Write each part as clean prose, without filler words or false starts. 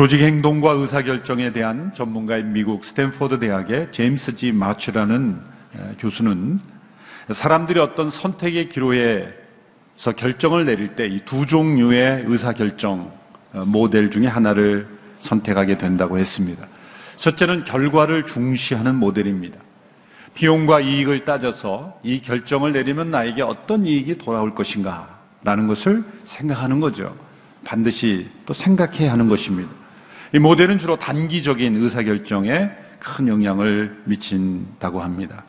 조직 행동과 의사결정에 대한 전문가인 미국 스탠포드 대학의 제임스 G. 마츠라는 교수는 사람들이 어떤 선택의 기로에서 결정을 내릴 때 이 두 종류의 의사결정 모델 중에 하나를 선택하게 된다고 했습니다. 첫째는 결과를 중시하는 모델입니다. 비용과 이익을 따져서 이 결정을 내리면 나에게 어떤 이익이 돌아올 것인가 라는 것을 생각하는 거죠. 반드시 또 생각해야 하는 것입니다. 이 모델은 주로 단기적인 의사결정에 큰 영향을 미친다고 합니다.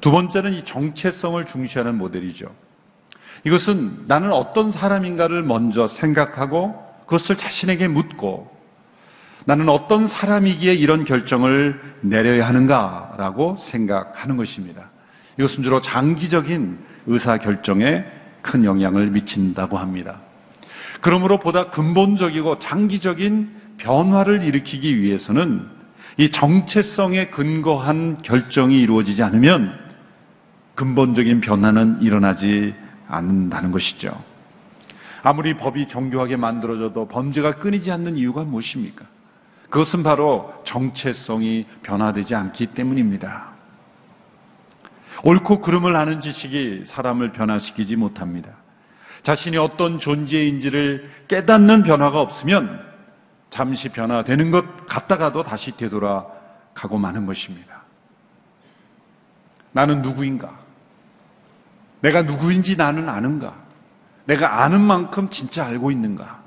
두 번째는 이 정체성을 중시하는 모델이죠. 이것은 나는 어떤 사람인가를 먼저 생각하고 그것을 자신에게 묻고 나는 어떤 사람이기에 이런 결정을 내려야 하는가라고 생각하는 것입니다. 이것은 주로 장기적인 의사결정에 큰 영향을 미친다고 합니다. 그러므로 보다 근본적이고 장기적인 변화를 일으키기 위해서는 이 정체성에 근거한 결정이 이루어지지 않으면 근본적인 변화는 일어나지 않는다는 것이죠. 아무리 법이 정교하게 만들어져도 범죄가 끊이지 않는 이유가 무엇입니까? 그것은 바로 정체성이 변화되지 않기 때문입니다. 옳고 그름을 아는 지식이 사람을 변화시키지 못합니다. 자신이 어떤 존재인지를 깨닫는 변화가 없으면 잠시 변화되는 것 같다가도 다시 되돌아가고 마는 것입니다. 나는 누구인가? 내가 누구인지 나는 아는가? 내가 아는 만큼 진짜 알고 있는가?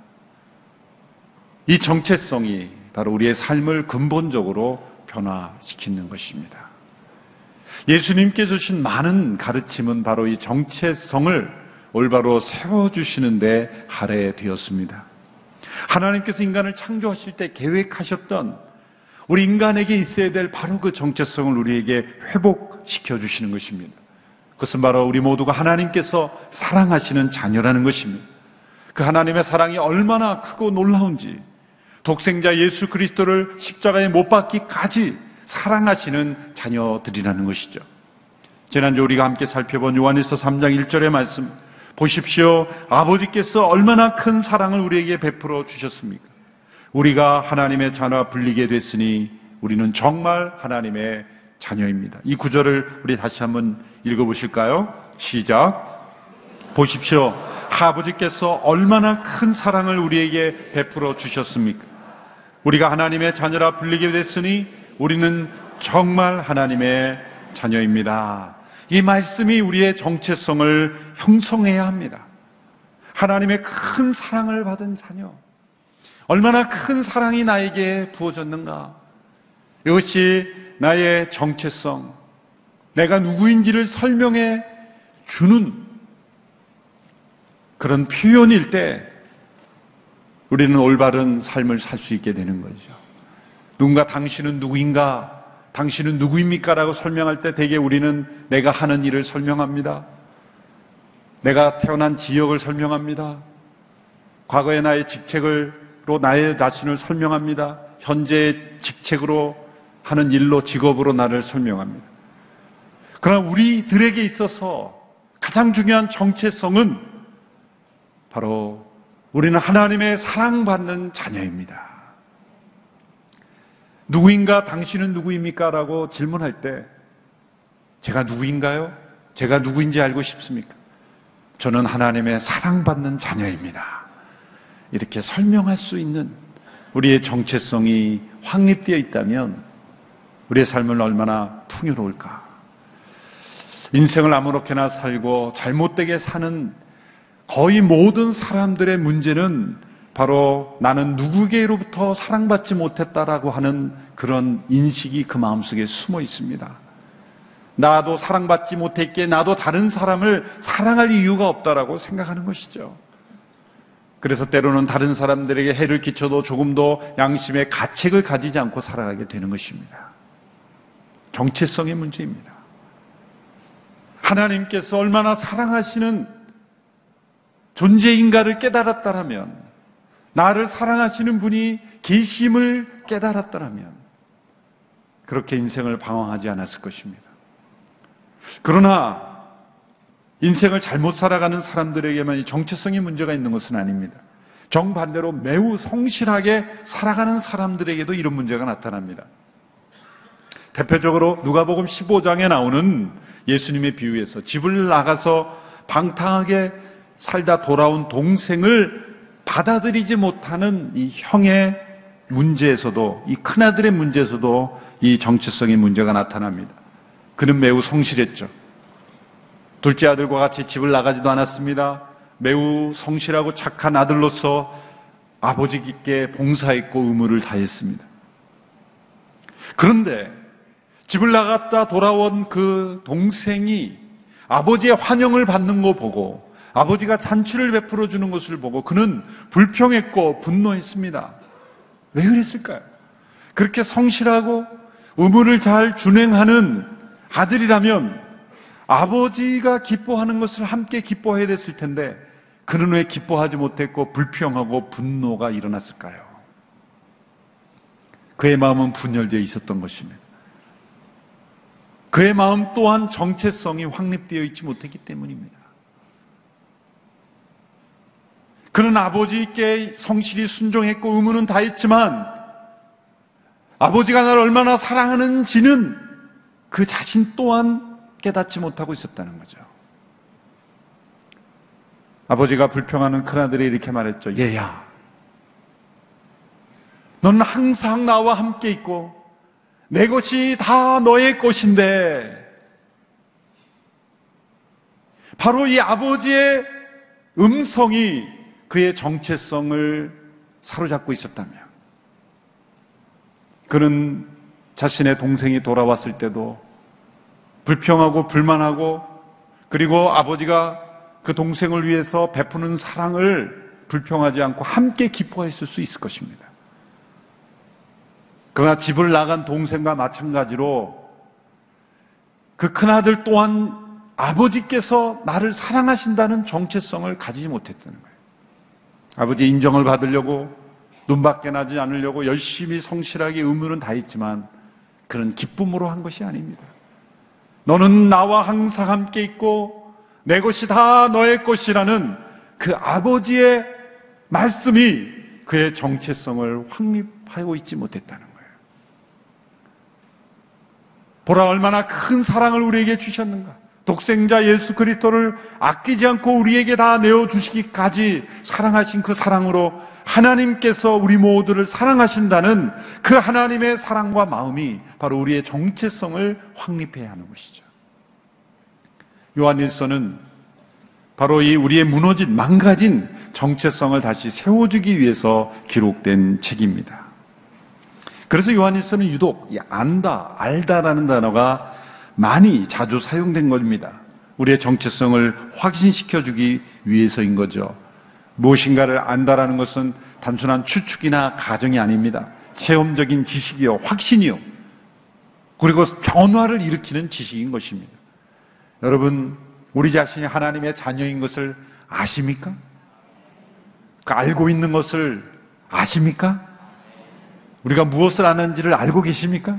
이 정체성이 바로 우리의 삶을 근본적으로 변화시키는 것입니다. 예수님께서 주신 많은 가르침은 바로 이 정체성을 올바로 세워주시는 데 할애되었습니다. 하나님께서 인간을 창조하실 때 계획하셨던 우리 인간에게 있어야 될 바로 그 정체성을 우리에게 회복시켜 주시는 것입니다. 그것은 바로 우리 모두가 하나님께서 사랑하시는 자녀라는 것입니다. 그 하나님의 사랑이 얼마나 크고 놀라운지, 독생자 예수 그리스도를 십자가에 못 박기까지 사랑하시는 자녀들이라는 것이죠. 지난주 우리가 함께 살펴본 요한일서 3장 1절의 말씀 보십시오. 아버지께서 얼마나 큰 사랑을 우리에게 베풀어 주셨습니까? 우리가 하나님의 자녀라 불리게 됐으니 우리는 정말 하나님의 자녀입니다. 이 구절을 우리 다시 한번 읽어보실까요? 시작. 보십시오. 아버지께서 얼마나 큰 사랑을 우리에게 베풀어 주셨습니까? 우리가 하나님의 자녀라 불리게 됐으니 우리는 정말 하나님의 자녀입니다. 이 말씀이 우리의 정체성을 형성해야 합니다. 하나님의 큰 사랑을 받은 자녀, 얼마나 큰 사랑이 나에게 부어졌는가, 이것이 나의 정체성, 내가 누구인지를 설명해 주는 그런 표현일 때 우리는 올바른 삶을 살 수 있게 되는 거죠. 누군가 당신은 누구인가, 당신은 누구입니까? 라고 설명할 때 대개 우리는 내가 하는 일을 설명합니다. 내가 태어난 지역을 설명합니다. 과거의 나의 직책으로 나의 자신을 설명합니다. 현재의 직책으로 하는 일로, 직업으로 나를 설명합니다. 그러나 우리들에게 있어서 가장 중요한 정체성은 바로 우리는 하나님의 사랑받는 자녀입니다. 누구인가, 당신은 누구입니까? 라고 질문할 때 제가 누구인가요? 제가 누구인지 알고 싶습니까? 저는 하나님의 사랑받는 자녀입니다. 이렇게 설명할 수 있는 우리의 정체성이 확립되어 있다면 우리의 삶은 얼마나 풍요로울까? 인생을 아무렇게나 살고 잘못되게 사는 거의 모든 사람들의 문제는 바로 나는 누구에게로부터 사랑받지 못했다라고 하는 그런 인식이 그 마음속에 숨어 있습니다. 나도 사랑받지 못했기에 나도 다른 사람을 사랑할 이유가 없다라고 생각하는 것이죠. 그래서 때로는 다른 사람들에게 해를 끼쳐도 조금도 양심의 가책을 가지지 않고 살아가게 되는 것입니다. 정체성의 문제입니다. 하나님께서 얼마나 사랑하시는 존재인가를 깨달았다라면, 나를 사랑하시는 분이 계심을 깨달았더라면 그렇게 인생을 방황하지 않았을 것입니다. 그러나 인생을 잘못 살아가는 사람들에게만 이 정체성의 문제가 있는 것은 아닙니다. 정반대로 매우 성실하게 살아가는 사람들에게도 이런 문제가 나타납니다. 대표적으로 누가복음 15장에 나오는 예수님의 비유에서 집을 나가서 방탕하게 살다 돌아온 동생을 받아들이지 못하는 이 형의 문제에서도, 이 큰아들의 문제에서도 이 정체성의 문제가 나타납니다. 그는 매우 성실했죠. 둘째 아들과 같이 집을 나가지도 않았습니다. 매우 성실하고 착한 아들로서 아버지께 봉사했고 의무를 다했습니다. 그런데 집을 나갔다 돌아온 그 동생이 아버지의 환영을 받는 거 보고, 아버지가 잔치를 베풀어 주는 것을 보고 그는 불평했고 분노했습니다. 왜 그랬을까요? 그렇게 성실하고 의무를 잘 준행하는 아들이라면 아버지가 기뻐하는 것을 함께 기뻐해야 됐을 텐데 그는 왜 기뻐하지 못했고 불평하고 분노가 일어났을까요? 그의 마음은 분열되어 있었던 것입니다. 그의 마음 또한 정체성이 확립되어 있지 못했기 때문입니다. 그는 아버지께 성실히 순종했고 의무는 다했지만 아버지가 나를 얼마나 사랑하는지는 그 자신 또한 깨닫지 못하고 있었다는 거죠. 아버지가 불평하는 큰아들이 이렇게 말했죠. 얘야, 너는 항상 나와 함께 있고 내 것이 다 너의 것인데, 바로 이 아버지의 음성이 그의 정체성을 사로잡고 있었다며, 그는 자신의 동생이 돌아왔을 때도 불평하고 불만하고, 그리고 아버지가 그 동생을 위해서 베푸는 사랑을 불평하지 않고 함께 기뻐했을 수 있을 것입니다. 그러나 집을 나간 동생과 마찬가지로 그 큰아들 또한 아버지께서 나를 사랑하신다는 정체성을 가지지 못했다는 거예요. 아버지의 인정을 받으려고 눈밖에 나지 않으려고 열심히 성실하게 의무는 다했지만 그는 기쁨으로 한 것이 아닙니다. 너는 나와 항상 함께 있고 내 것이 다 너의 것이라는 그 아버지의 말씀이 그의 정체성을 확립하고 있지 못했다는 거예요. 보라, 얼마나 큰 사랑을 우리에게 주셨는가. 독생자 예수 그리스도를 아끼지 않고 우리에게 다 내어주시기까지 사랑하신 그 사랑으로 하나님께서 우리 모두를 사랑하신다는 그 하나님의 사랑과 마음이 바로 우리의 정체성을 확립해야 하는 것이죠. 요한일서는 바로 이 우리의 무너진, 망가진 정체성을 다시 세워주기 위해서 기록된 책입니다. 그래서 요한일서는 유독 이 안다, 알다라는 단어가 많이 자주 사용된 겁니다. 우리의 정체성을 확신시켜주기 위해서인 거죠. 무엇인가를 안다라는 것은 단순한 추측이나 가정이 아닙니다. 체험적인 지식이요, 확신이요, 그리고 변화를 일으키는 지식인 것입니다. 여러분, 우리 자신이 하나님의 자녀인 것을 아십니까? 그 알고 있는 것을 아십니까? 우리가 무엇을 아는지를 알고 계십니까?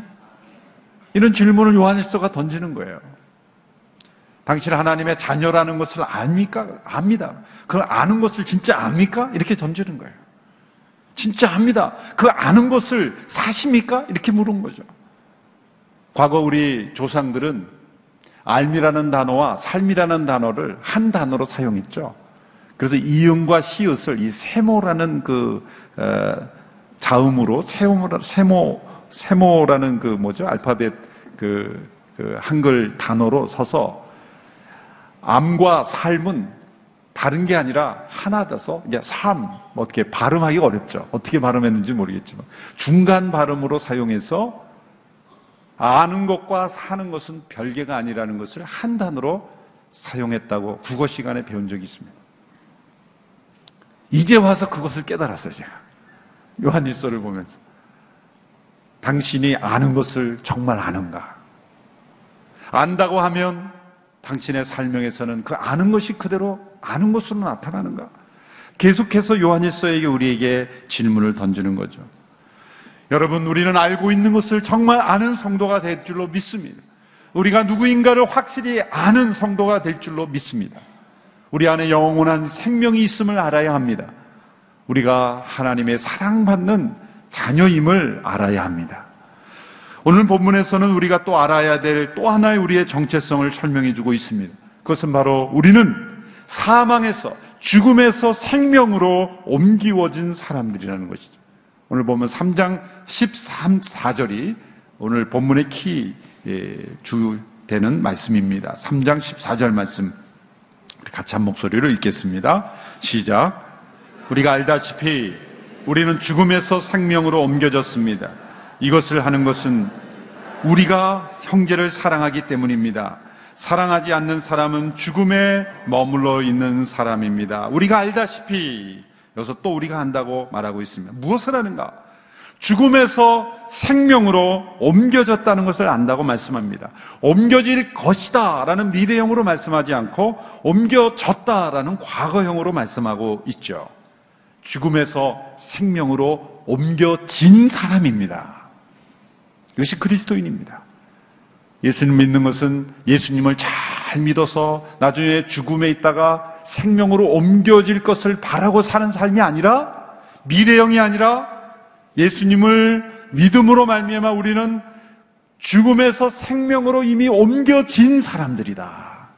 이런 질문을 요한일서가 던지는 거예요. 당신 하나님의 자녀라는 것을 압니까? 압니다. 그걸 아는 것을 진짜 압니까? 이렇게 던지는 거예요. 진짜 압니다. 그 아는 것을 사십니까? 이렇게 물은 거죠. 과거 우리 조상들은 알미라는 단어와 삶이라는 단어를 한 단어로 사용했죠. 그래서 이응과 시읒을 이 세모라는 그 자음으로 세모라는 그 뭐죠? 알파벳 그 한글 단어로 써서 암과 삶은 다른 게 아니라 하나다서, 이게 삶, 어떻게 발음하기 어렵죠. 어떻게 발음했는지 모르겠지만 중간 발음으로 사용해서 아는 것과 사는 것은 별개가 아니라는 것을 한 단어로 사용했다고 국어 시간에 배운 적이 있습니다. 이제 와서 그것을 깨달았어요, 제가. 요한일서를 보면서. 당신이 아는 것을 정말 아는가? 안다고 하면 당신의 설명에서는 그 아는 것이 그대로 아는 것으로 나타나는가? 계속해서 요한일서에게 우리에게 질문을 던지는 거죠. 여러분, 우리는 알고 있는 것을 정말 아는 성도가 될 줄로 믿습니다. 우리가 누구인가를 확실히 아는 성도가 될 줄로 믿습니다. 우리 안에 영원한 생명이 있음을 알아야 합니다. 우리가 하나님의 사랑받는 자녀임을 알아야 합니다. 오늘 본문에서는 우리가 또 알아야 될 또 하나의 우리의 정체성을 설명해 주고 있습니다. 그것은 바로 우리는 사망에서, 죽음에서 생명으로 옮기워진 사람들이라는 것이죠. 오늘 보면 3장 14절이 오늘 본문의 키 주되는 말씀입니다. 3장 14절 말씀 같이 한 목소리로 읽겠습니다. 시작. 우리가 알다시피 우리는 죽음에서 생명으로 옮겨졌습니다. 이것을 하는 것은 우리가 형제를 사랑하기 때문입니다. 사랑하지 않는 사람은 죽음에 머물러 있는 사람입니다. 우리가 알다시피, 여기서 또 우리가 한다고 말하고 있습니다. 무엇을 하는가? 죽음에서 생명으로 옮겨졌다는 것을 안다고 말씀합니다. 옮겨질 것이다 라는 미래형으로 말씀하지 않고 옮겨졌다 라는 과거형으로 말씀하고 있죠. 죽음에서 생명으로 옮겨진 사람입니다. 이것이 그리스도인입니다. 예수님 믿는 것은 예수님을 잘 믿어서 나중에 죽음에 있다가 생명으로 옮겨질 것을 바라고 사는 삶이 아니라, 미래형이 아니라 예수님을 믿음으로 말미암아 우리는 죽음에서 생명으로 이미 옮겨진 사람들이다.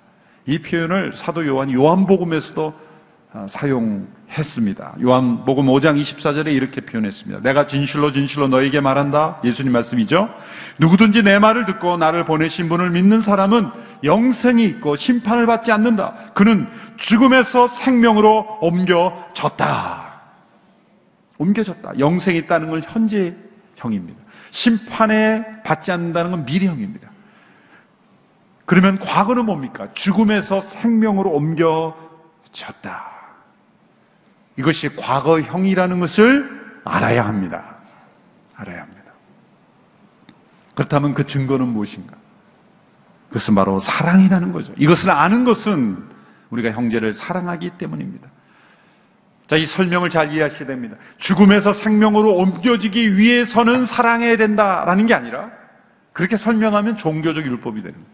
이 표현을 사도 요한이 요한복음에서도 사용했습니다. 요한복음 5장 24절에 이렇게 표현했습니다. 내가 진실로 진실로 너에게 말한다. 예수님 말씀이죠. 누구든지 내 말을 듣고 나를 보내신 분을 믿는 사람은 영생이 있고 심판을 받지 않는다. 그는 죽음에서 생명으로 옮겨졌다. 옮겨졌다. 영생이 있다는 건 현재형입니다. 심판에 받지 않는다는 건 미래형입니다. 그러면 과거는 뭡니까? 죽음에서 생명으로 옮겨졌다. 이것이 과거형이라는 것을 알아야 합니다. 알아야 합니다. 그렇다면 그 증거는 무엇인가? 그것은 바로 사랑이라는 거죠. 이것을 아는 것은 우리가 형제를 사랑하기 때문입니다. 자, 이 설명을 잘 이해하셔야 됩니다. 죽음에서 생명으로 옮겨지기 위해서는 사랑해야 된다라는 게 아니라, 그렇게 설명하면 종교적 율법이 되는 거예요.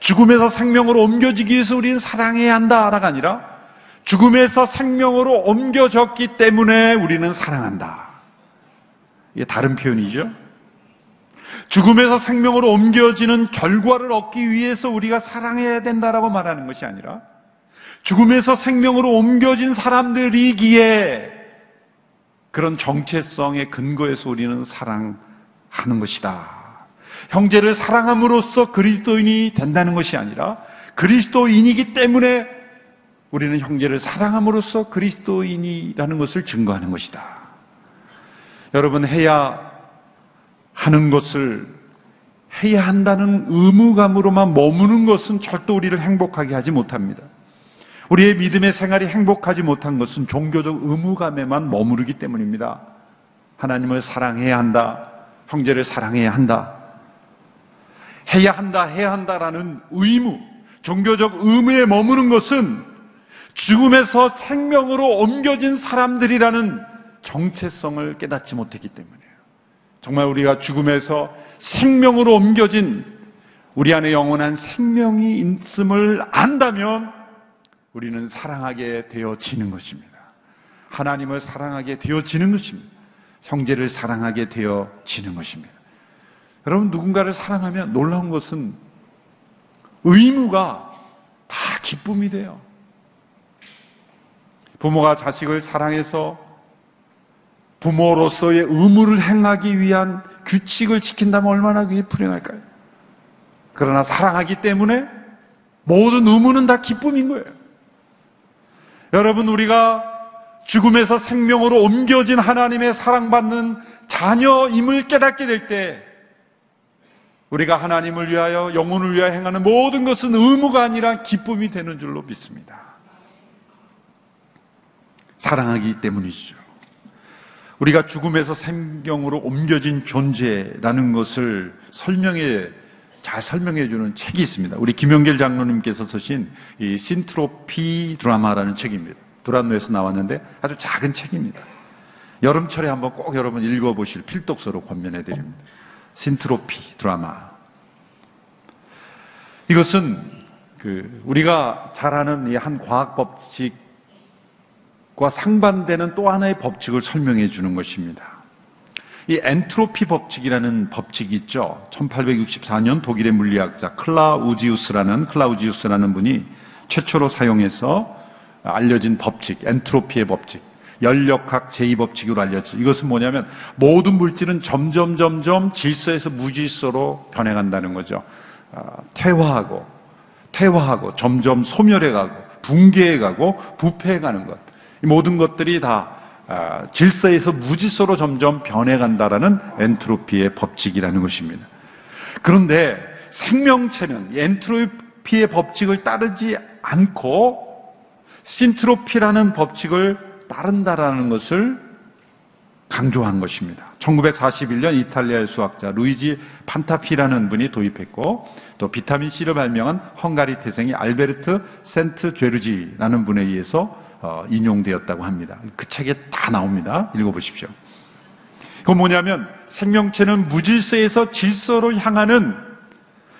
죽음에서 생명으로 옮겨지기 위해서 우리는 사랑해야 한다라가 아니라, 죽음에서 생명으로 옮겨졌기 때문에 우리는 사랑한다. 이게 다른 표현이죠. 죽음에서 생명으로 옮겨지는 결과를 얻기 위해서 우리가 사랑해야 된다라고 말하는 것이 아니라, 죽음에서 생명으로 옮겨진 사람들이기에 그런 정체성의 근거에서 우리는 사랑하는 것이다. 형제를 사랑함으로써 그리스도인이 된다는 것이 아니라, 그리스도인이기 때문에 우리는 형제를 사랑함으로써 그리스도인이라는 것을 증거하는 것이다. 여러분, 해야 하는 것을 해야 한다는 의무감으로만 머무는 것은 절대 우리를 행복하게 하지 못합니다. 우리의 믿음의 생활이 행복하지 못한 것은 종교적 의무감에만 머무르기 때문입니다. 하나님을 사랑해야 한다. 형제를 사랑해야 한다. 해야 한다, 해야 한다라는 의무, 종교적 의무에 머무는 것은 죽음에서 생명으로 옮겨진 사람들이라는 정체성을 깨닫지 못했기 때문이에요. 정말 우리가 죽음에서 생명으로 옮겨진, 우리 안에 영원한 생명이 있음을 안다면 우리는 사랑하게 되어지는 것입니다. 하나님을 사랑하게 되어지는 것입니다. 형제를 사랑하게 되어지는 것입니다. 여러분, 누군가를 사랑하면 놀라운 것은 의무가 다 기쁨이 돼요. 부모가 자식을 사랑해서 부모로서의 의무를 행하기 위한 규칙을 지킨다면 얼마나 그게 불행할까요? 그러나 사랑하기 때문에 모든 의무는 다 기쁨인 거예요. 여러분, 우리가 죽음에서 생명으로 옮겨진 하나님의 사랑받는 자녀임을 깨닫게 될 때, 우리가 하나님을 위하여, 영혼을 위하여 행하는 모든 것은 의무가 아니라 기쁨이 되는 줄로 믿습니다. 사랑하기 때문이죠. 우리가 죽음에서 생명으로 옮겨진 존재라는 것을 잘 설명해 주는 책이 있습니다. 우리 김용길 장로님께서 쓰신 이 신트로피 드라마라는 책입니다. 도란노에서 나왔는데 아주 작은 책입니다. 여름철에 한번 꼭 여러분 읽어보실 필독서로 권면해 드립니다. 신트로피 드라마. 이것은 우리가 잘 아는 이 한 과학 법칙 과 상반되는 또 하나의 법칙을 설명해 주는 것입니다. 이 엔트로피 법칙이라는 법칙이 있죠. 1864년 독일의 물리학자 클라우지우스라는 분이 최초로 사용해서 알려진 법칙, 엔트로피의 법칙, 열역학 제2법칙으로 알려져. 이것은 뭐냐면 모든 물질은 점점 질서에서 무질서로 변해간다는 거죠. 퇴화하고 점점 소멸해가고 붕괴해가고 부패해가는 것. 모든 것들이 다 질서에서 무질서로 점점 변해간다라는 엔트로피의 법칙이라는 것입니다. 그런데 생명체는 엔트로피의 법칙을 따르지 않고 신트로피라는 법칙을 따른다라는 것을 강조한 것입니다. 1941년 이탈리아의 수학자 루이지 판타피라는 분이 도입했고, 또 비타민C를 발명한 헝가리 태생의 알베르트 센트죄르지라는 분에 의해서 인용되었다고 합니다. 그 책에 다 나옵니다. 읽어보십시오. 그건 뭐냐면 생명체는 무질서에서 질서로 향하는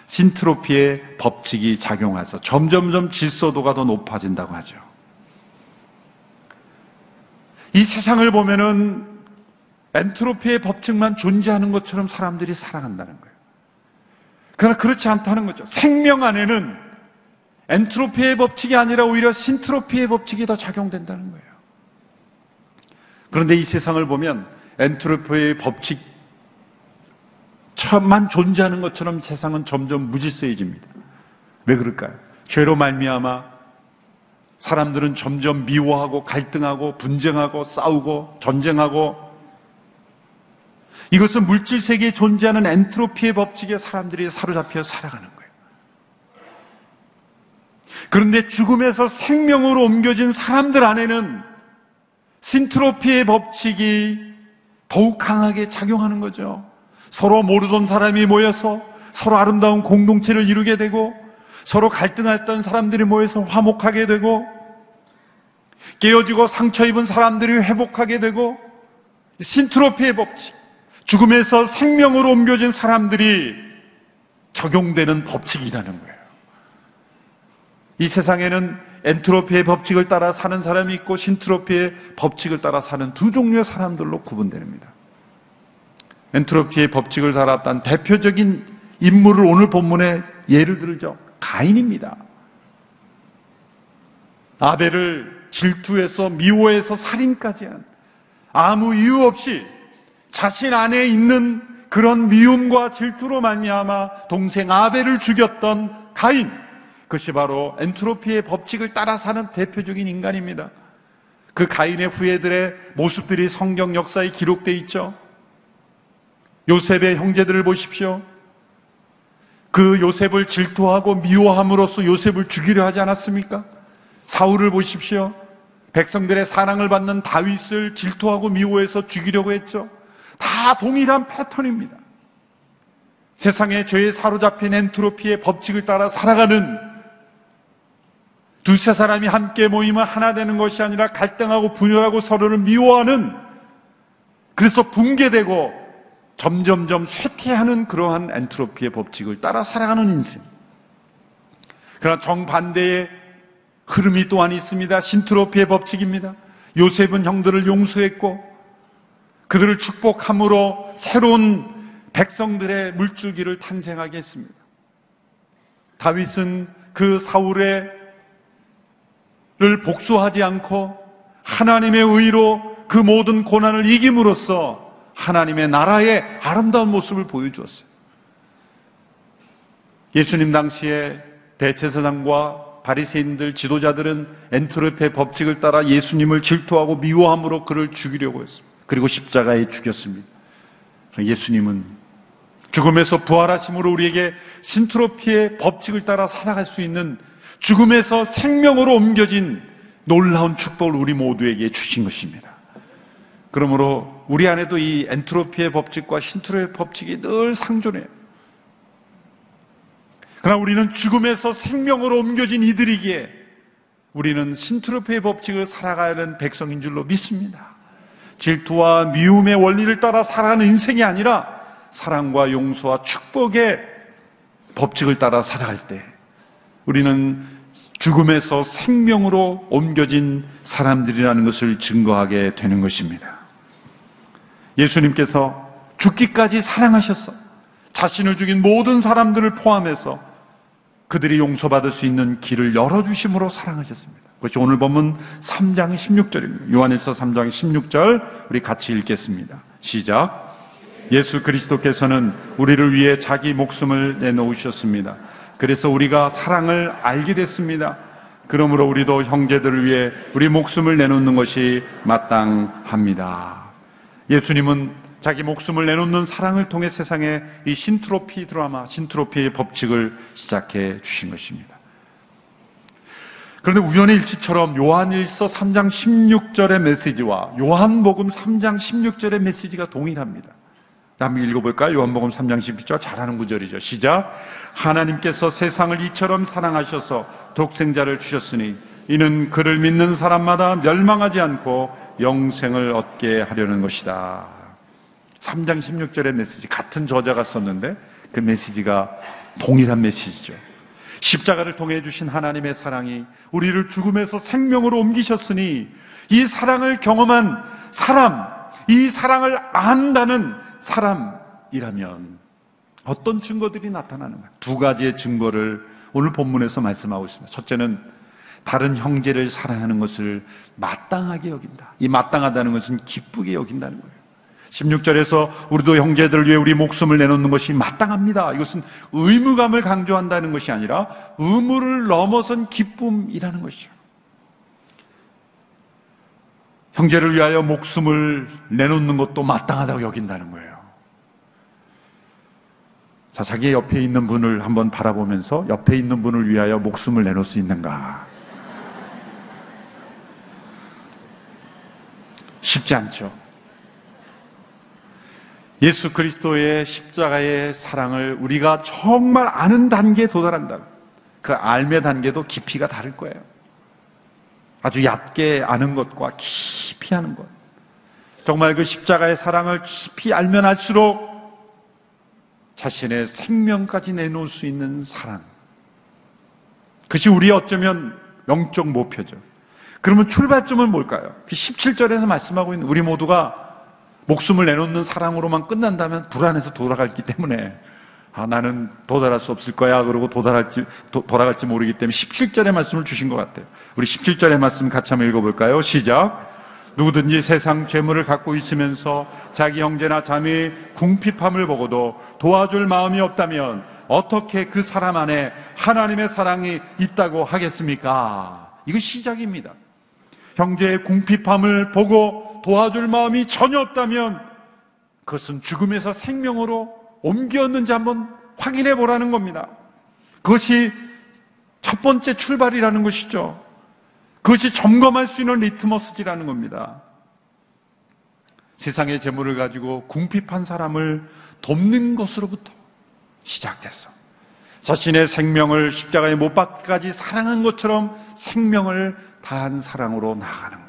신트로피의 법칙이 작용해서 점점점 질서도가 더 높아진다고 하죠. 이 세상을 보면은 엔트로피의 법칙만 존재하는 것처럼 사람들이 살아간다는 거예요. 그러나 그렇지 않다는 거죠. 생명 안에는 엔트로피의 법칙이 아니라 오히려 신트로피의 법칙이 더 작용된다는 거예요. 그런데 이 세상을 보면 엔트로피의 법칙만 존재하는 것처럼 세상은 점점 무질서해집니다. 왜 그럴까요? 죄로 말미암아 사람들은 점점 미워하고 갈등하고 분쟁하고 싸우고 전쟁하고, 이것은 물질 세계에 존재하는 엔트로피의 법칙에 사람들이 사로잡혀 살아가는 거예요. 그런데 죽음에서 생명으로 옮겨진 사람들 안에는 신트로피의 법칙이 더욱 강하게 작용하는 거죠. 서로 모르던 사람이 모여서 서로 아름다운 공동체를 이루게 되고, 서로 갈등했던 사람들이 모여서 화목하게 되고, 깨어지고 상처 입은 사람들이 회복하게 되고, 신트로피의 법칙, 죽음에서 생명으로 옮겨진 사람들이 적용되는 법칙이라는 거예요. 이 세상에는 엔트로피의 법칙을 따라 사는 사람이 있고 신트로피의 법칙을 따라 사는 두 종류의 사람들로 구분됩니다. 엔트로피의 법칙을 따랐던 대표적인 인물을 오늘 본문에 예를 들죠. 가인입니다. 아벨을 질투해서 미워해서 살인까지 한, 아무 이유 없이 자신 안에 있는 그런 미움과 질투로 말미암아 동생 아벨을 죽였던 가인, 그것이 바로 엔트로피의 법칙을 따라 사는 대표적인 인간입니다. 그 가인의 후예들의 모습들이 성경 역사에 기록되어 있죠. 요셉의 형제들을 보십시오. 그 요셉을 질투하고 미워함으로써 요셉을 죽이려 하지 않았습니까? 사울을 보십시오. 백성들의 사랑을 받는 다윗을 질투하고 미워해서 죽이려고 했죠. 다 동일한 패턴입니다. 세상의 죄에 사로잡힌 엔트로피의 법칙을 따라 살아가는, 두세 사람이 함께 모이면 하나 되는 것이 아니라 갈등하고 분열하고 서로를 미워하는, 그래서 붕괴되고 점점점 쇠퇴하는 그러한 엔트로피의 법칙을 따라 살아가는 인생. 그러나 정반대의 흐름이 또한 있습니다. 신트로피의 법칙입니다. 요셉은 형들을 용서했고 그들을 축복함으로 새로운 백성들의 물줄기를 탄생하게 했습니다. 다윗은 그 사울을 복수하지 않고 하나님의 의로 그 모든 고난을 이김으로써 하나님의 나라의 아름다운 모습을 보여주었어요. 예수님 당시에 대제사장과 바리새인들 지도자들은 엔트로피의 법칙을 따라 예수님을 질투하고 미워함으로 그를 죽이려고 했습니다. 그리고 십자가에 죽였습니다. 예수님은 죽음에서 부활하심으로 우리에게 신트로피의 법칙을 따라 살아갈 수 있는, 죽음에서 생명으로 옮겨진 놀라운 축복을 우리 모두에게 주신 것입니다. 그러므로 우리 안에도 이 엔트로피의 법칙과 신트로피의 법칙이 늘 상존해요. 그러나 우리는 죽음에서 생명으로 옮겨진 이들이기에 우리는 신트로피의 법칙을 살아가야 하는 백성인 줄로 믿습니다. 질투와 미움의 원리를 따라 살아가는 인생이 아니라 사랑과 용서와 축복의 법칙을 따라 살아갈 때 우리는 죽음에서 생명으로 옮겨진 사람들이라는 것을 증거하게 되는 것입니다. 예수님께서 죽기까지 사랑하셔서 자신을 죽인 모든 사람들을 포함해서 그들이 용서받을 수 있는 길을 열어주심으로 사랑하셨습니다. 그것이 오늘 본문 3장 16절입니다. 요한일서 3장 16절 우리 같이 읽겠습니다. 시작. 예수 그리스도께서는 우리를 위해 자기 목숨을 내놓으셨습니다. 그래서 우리가 사랑을 알게 됐습니다. 그러므로 우리도 형제들을 위해 우리 목숨을 내놓는 것이 마땅합니다. 예수님은 자기 목숨을 내놓는 사랑을 통해 세상에 이 신트로피 드라마, 신트로피의 법칙을 시작해 주신 것입니다. 그런데 우연의 일치처럼 요한일서 3장 16절의 메시지와 요한복음 3장 16절의 메시지가 동일합니다. 한번 읽어볼까요? 요한복음 3장 16절 잘하는 구절이죠. 시작. 하나님께서 세상을 이처럼 사랑하셔서 독생자를 주셨으니 이는 그를 믿는 사람마다 멸망하지 않고 영생을 얻게 하려는 것이다. 3장 16절의 메시지 같은 저자가 썼는데 그 메시지가 동일한 메시지죠. 십자가를 통해 주신 하나님의 사랑이 우리를 죽음에서 생명으로 옮기셨으니 이 사랑을 경험한 사람, 이 사랑을 안다는 사람이라면 어떤 증거들이 나타나는가? 두 가지의 증거를 오늘 본문에서 말씀하고 있습니다. 첫째는 다른 형제를 사랑하는 것을 마땅하게 여긴다. 이 마땅하다는 것은 기쁘게 여긴다는 거예요. 16절에서 우리도 형제들을 위해 우리 목숨을 내놓는 것이 마땅합니다. 이것은 의무감을 강조한다는 것이 아니라 의무를 넘어선 기쁨이라는 것이죠. 형제를 위하여 목숨을 내놓는 것도 마땅하다고 여긴다는 거예요. 자, 자기의 옆에 있는 분을 한번 바라보면서 옆에 있는 분을 위하여 목숨을 내놓을 수 있는가? 쉽지 않죠. 예수 그리스도의 십자가의 사랑을 우리가 정말 아는 단계에 도달한다. 그 알매 단계도 깊이가 다를 거예요. 아주 얕게 아는 것과 깊이 아는 것. 정말 그 십자가의 사랑을 깊이 알면 알수록 자신의 생명까지 내놓을 수 있는 사랑. 그것이 우리의 어쩌면 영적 목표죠. 그러면 출발점은 뭘까요? 17절에서 말씀하고 있는 우리 모두가 목숨을 내놓는 사랑으로만 끝난다면 불안해서 돌아갔기 때문에 나는 도달할 수 없을 거야 그러고 돌아갈지 모르기 때문에 17절의 말씀을 주신 것 같아요. 우리 17절의 말씀 같이 한번 읽어볼까요? 시작. 누구든지 세상 재물을 갖고 있으면서 자기 형제나 자매의 궁핍함을 보고도 도와줄 마음이 없다면 어떻게 그 사람 안에 하나님의 사랑이 있다고 하겠습니까? 이거 시작입니다. 형제의 궁핍함을 보고 도와줄 마음이 전혀 없다면 그것은 죽음에서 생명으로 옮겼는지 한번 확인해 보라는 겁니다. 그것이 첫 번째 출발이라는 것이죠. 그것이 점검할 수 있는 리트머스지라는 겁니다. 세상의 재물을 가지고 궁핍한 사람을 돕는 것으로부터 시작됐어. 자신의 생명을 십자가에 못 박기까지 사랑한 것처럼 생명을 다한 사랑으로 나아가는 것.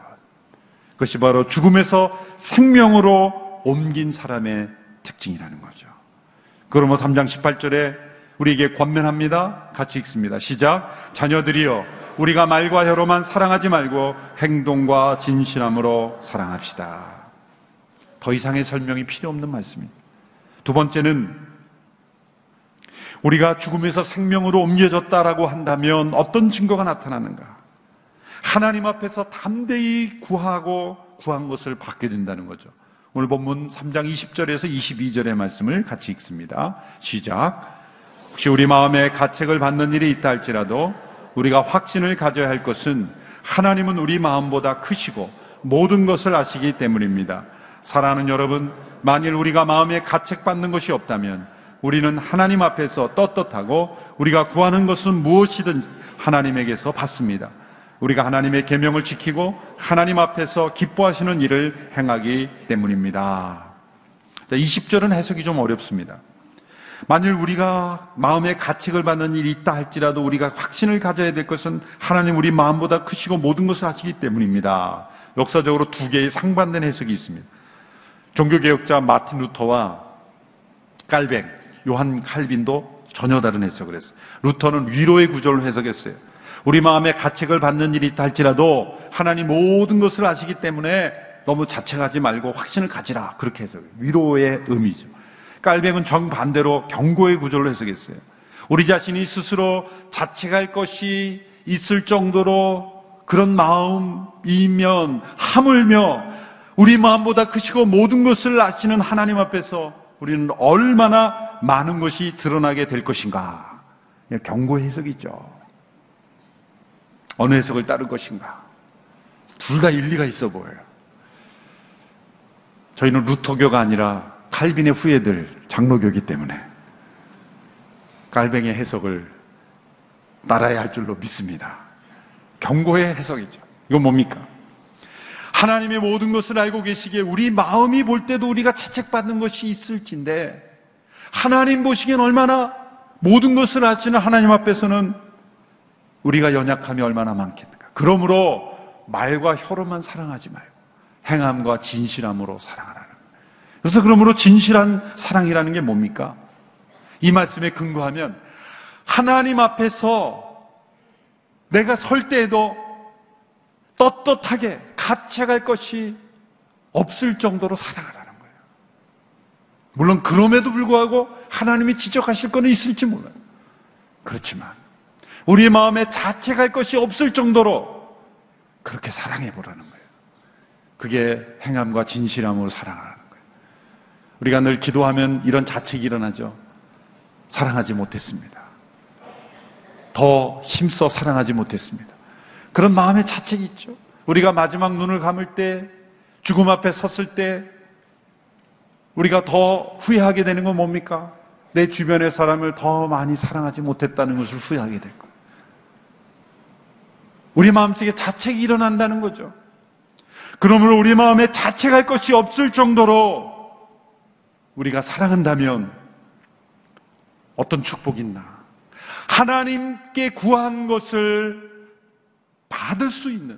그것이 바로 죽음에서 생명으로 옮긴 사람의 특징이라는 거죠. 그러므로 3장 18절에 우리에게 권면합니다. 같이 읽습니다. 시작. 자녀들이여 우리가 말과 혀로만 사랑하지 말고 행동과 진실함으로 사랑합시다. 더 이상의 설명이 필요 없는 말씀입니다. 두 번째는 우리가 죽음에서 생명으로 옮겨졌다라고 한다면 어떤 증거가 나타나는가? 하나님 앞에서 담대히 구하고 구한 것을 받게 된다는 거죠. 오늘 본문 3장 20절에서 22절의 말씀을 같이 읽습니다. 시작. 혹시 우리 마음에 가책을 받는 일이 있다 할지라도 우리가 확신을 가져야 할 것은 하나님은 우리 마음보다 크시고 모든 것을 아시기 때문입니다. 사랑하는 여러분, 만일 우리가 마음에 가책받는 것이 없다면 우리는 하나님 앞에서 떳떳하고 우리가 구하는 것은 무엇이든 하나님에게서 받습니다. 우리가 하나님의 계명을 지키고 하나님 앞에서 기뻐하시는 일을 행하기 때문입니다. 20절은 해석이 좀 어렵습니다. 만일 우리가 마음에 가책을 받는 일이 있다 할지라도 우리가 확신을 가져야 될 것은 하나님 우리 마음보다 크시고 모든 것을 아시기 때문입니다. 역사적으로 두 개의 상반된 해석이 있습니다. 종교개혁자 마틴 루터와 칼뱅, 요한 칼빈도 전혀 다른 해석을 했어요. 루터는 위로의 구절로 해석했어요. 우리 마음에 가책을 받는 일이 있다 할지라도 하나님 모든 것을 아시기 때문에 너무 자책하지 말고 확신을 가지라. 그렇게 해서 위로의 의미죠. 칼뱅은 정반대로 경고의 구절로 해석했어요. 우리 자신이 스스로 자책할 것이 있을 정도로 그런 마음이면 하물며 우리 마음보다 크시고 모든 것을 아시는 하나님 앞에서 우리는 얼마나 많은 것이 드러나게 될 것인가. 경고 해석이죠. 어느 해석을 따를 것인가. 둘 다 일리가 있어 보여요. 저희는 루터교가 아니라 칼빈의 후예들, 장로교이기 때문에 칼뱅의 해석을 따라야 할 줄로 믿습니다. 경고의 해석이죠. 이건 뭡니까? 하나님의 모든 것을 알고 계시기에 우리 마음이 볼 때도 우리가 자책받는 것이 있을진데 하나님 보시기엔 얼마나 모든 것을 아시는 하나님 앞에서는 우리가 연약함이 얼마나 많겠는가. 그러므로 말과 혀로만 사랑하지 말고 행함과 진실함으로 사랑하라는 거예요. 그래서 그러므로 진실한 사랑이라는 게 뭡니까? 이 말씀에 근거하면 하나님 앞에서 내가 설 때에도 떳떳하게 가책할 것이 없을 정도로 사랑하라는 거예요. 물론 그럼에도 불구하고 하나님이 지적하실 거는 있을지 몰라요. 그렇지만 우리 마음에 자책할 것이 없을 정도로 그렇게 사랑해 보라는 거예요. 그게 행함과 진실함으로 사랑하라는 거예요. 우리가 늘 기도하면 이런 자책이 일어나죠. 사랑하지 못했습니다. 더 힘써 사랑하지 못했습니다. 그런 마음의 자책이 있죠. 우리가 마지막 눈을 감을 때, 죽음 앞에 섰을 때 우리가 더 후회하게 되는 건 뭡니까? 내 주변의 사람을 더 많이 사랑하지 못했다는 것을 후회하게 될 거예요. 우리 마음속에 자책이 일어난다는 거죠. 그러므로 우리 마음에 자책할 것이 없을 정도로 우리가 사랑한다면 어떤 축복이 있나? 하나님께 구한 것을 받을 수 있는,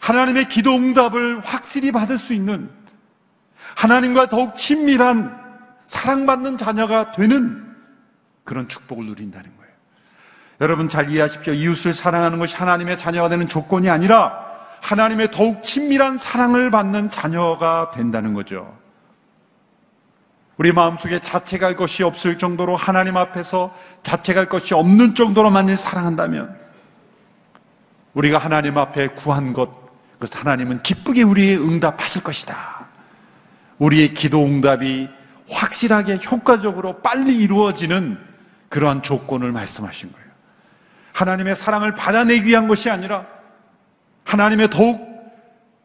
하나님의 기도 응답을 확실히 받을 수 있는, 하나님과 더욱 친밀한 사랑받는 자녀가 되는 그런 축복을 누린다는 거예요. 여러분 잘 이해하십시오. 이웃을 사랑하는 것이 하나님의 자녀가 되는 조건이 아니라 하나님의 더욱 친밀한 사랑을 받는 자녀가 된다는 거죠. 우리 마음속에 자책할 것이 없을 정도로 하나님 앞에서 자책할 것이 없는 정도로 만일 사랑한다면 우리가 하나님 앞에 구한 것, 그 하나님은 기쁘게 우리의 응답하실 것이다. 우리의 기도 응답이 확실하게 효과적으로 빨리 이루어지는 그러한 조건을 말씀하신 거예요. 하나님의 사랑을 받아내기 위한 것이 아니라 하나님의 더욱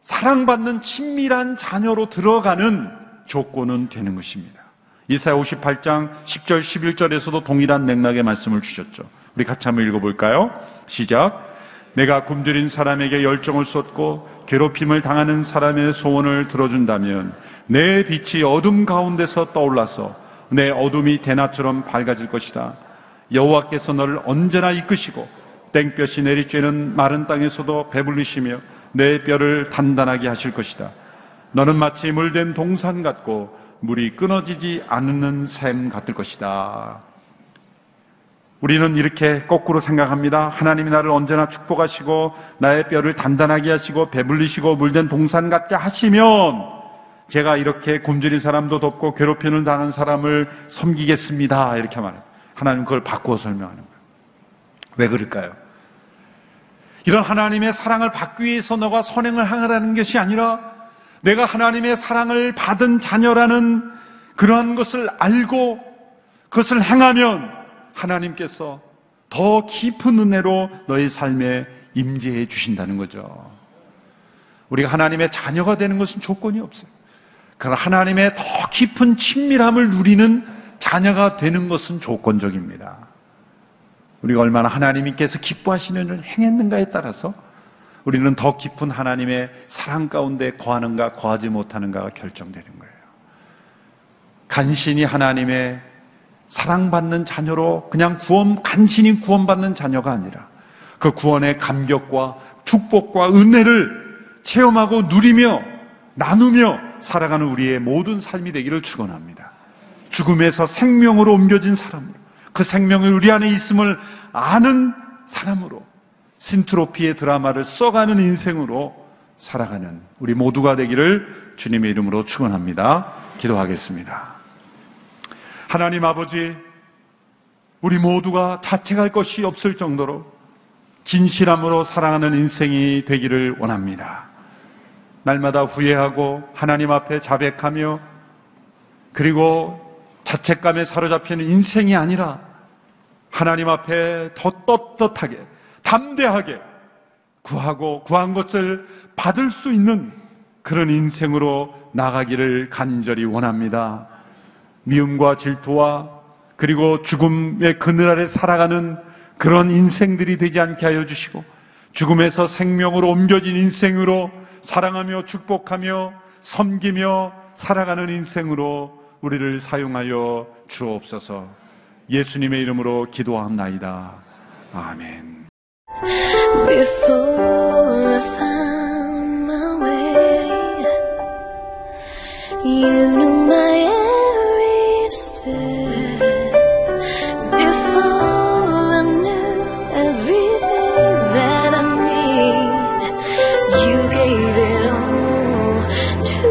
사랑받는 친밀한 자녀로 들어가는 조건은 되는 것입니다. 이사야 58장 10절 11절에서도 동일한 맥락의 말씀을 주셨죠. 우리 같이 한번 읽어볼까요? 시작. 내가 굶주린 사람에게 열정을 쏟고 괴롭힘을 당하는 사람의 소원을 들어준다면 내 빛이 어둠 가운데서 떠올라서 내 어둠이 대낮처럼 밝아질 것이다. 여호와께서 너를 언제나 이끄시고 땡볕이 내리쬐는 마른 땅에서도 배불리시며 내 뼈를 단단하게 하실 것이다. 너는 마치 물된 동산 같고 물이 끊어지지 않는 샘 같을 것이다. 우리는 이렇게 거꾸로 생각합니다. 하나님이 나를 언제나 축복하시고 나의 뼈를 단단하게 하시고 배불리시고 물된 동산 같게 하시면 제가 이렇게 굶주린 사람도 돕고 괴롭힘을 당한 사람을 섬기겠습니다. 이렇게 말해요. 하나님 그걸 바꾸어 설명하는 거예요. 왜 그럴까요? 이런 하나님의 사랑을 받기 위해서 너가 선행을 하라는 것이 아니라 내가 하나님의 사랑을 받은 자녀라는 그러한 것을 알고 그것을 행하면 하나님께서 더 깊은 은혜로 너의 삶에 임재해 주신다는 거죠. 우리가 하나님의 자녀가 되는 것은 조건이 없어요. 그러나 하나님의 더 깊은 친밀함을 누리는 자녀가 되는 것은 조건적입니다. 우리가 얼마나 하나님께서 기뻐하시는 일을 행했는가에 따라서 우리는 더 깊은 하나님의 사랑 가운데 거하는가 거하지 못하는가가 결정되는 거예요. 간신히 하나님의 사랑받는 자녀로 그냥 간신히 구원받는 자녀가 아니라 그 구원의 감격과 축복과 은혜를 체험하고 누리며 나누며 살아가는 우리의 모든 삶이 되기를 축원합니다. 죽음에서 생명으로 옮겨진 사람으로, 그 생명이 우리 안에 있음을 아는 사람으로, 신트로피의 드라마를 써가는 인생으로 살아가는 우리 모두가 되기를 주님의 이름으로 축원합니다. 기도하겠습니다. 하나님 아버지, 우리 모두가 자책할 것이 없을 정도로 진실함으로 사랑하는 인생이 되기를 원합니다. 날마다 후회하고 하나님 앞에 자백하며 그리고 자책감에 사로잡히는 인생이 아니라 하나님 앞에 더 떳떳하게 담대하게 구하고 구한 것을 받을 수 있는 그런 인생으로 나가기를 간절히 원합니다. 미움과 질투와 그리고 죽음의 그늘 아래 살아가는 그런 인생들이 되지 않게 하여 주시고 죽음에서 생명으로 옮겨진 인생으로 사랑하며 축복하며 섬기며 살아가는 인생으로 우리를 사용하여 주옵소서. 예수님의 이름으로 기도합나이다. 아멘. Before I found my way, you knew my every step. Before I knew everything that I need, you gave it all to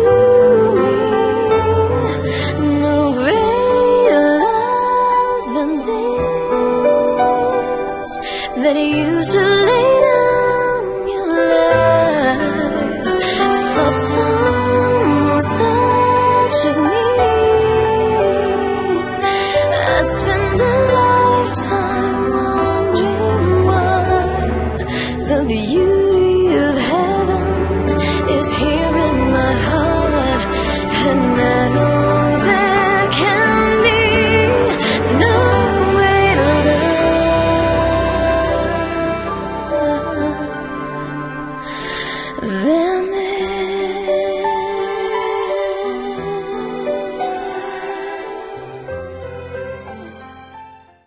me. No greater love than this, that you should. Then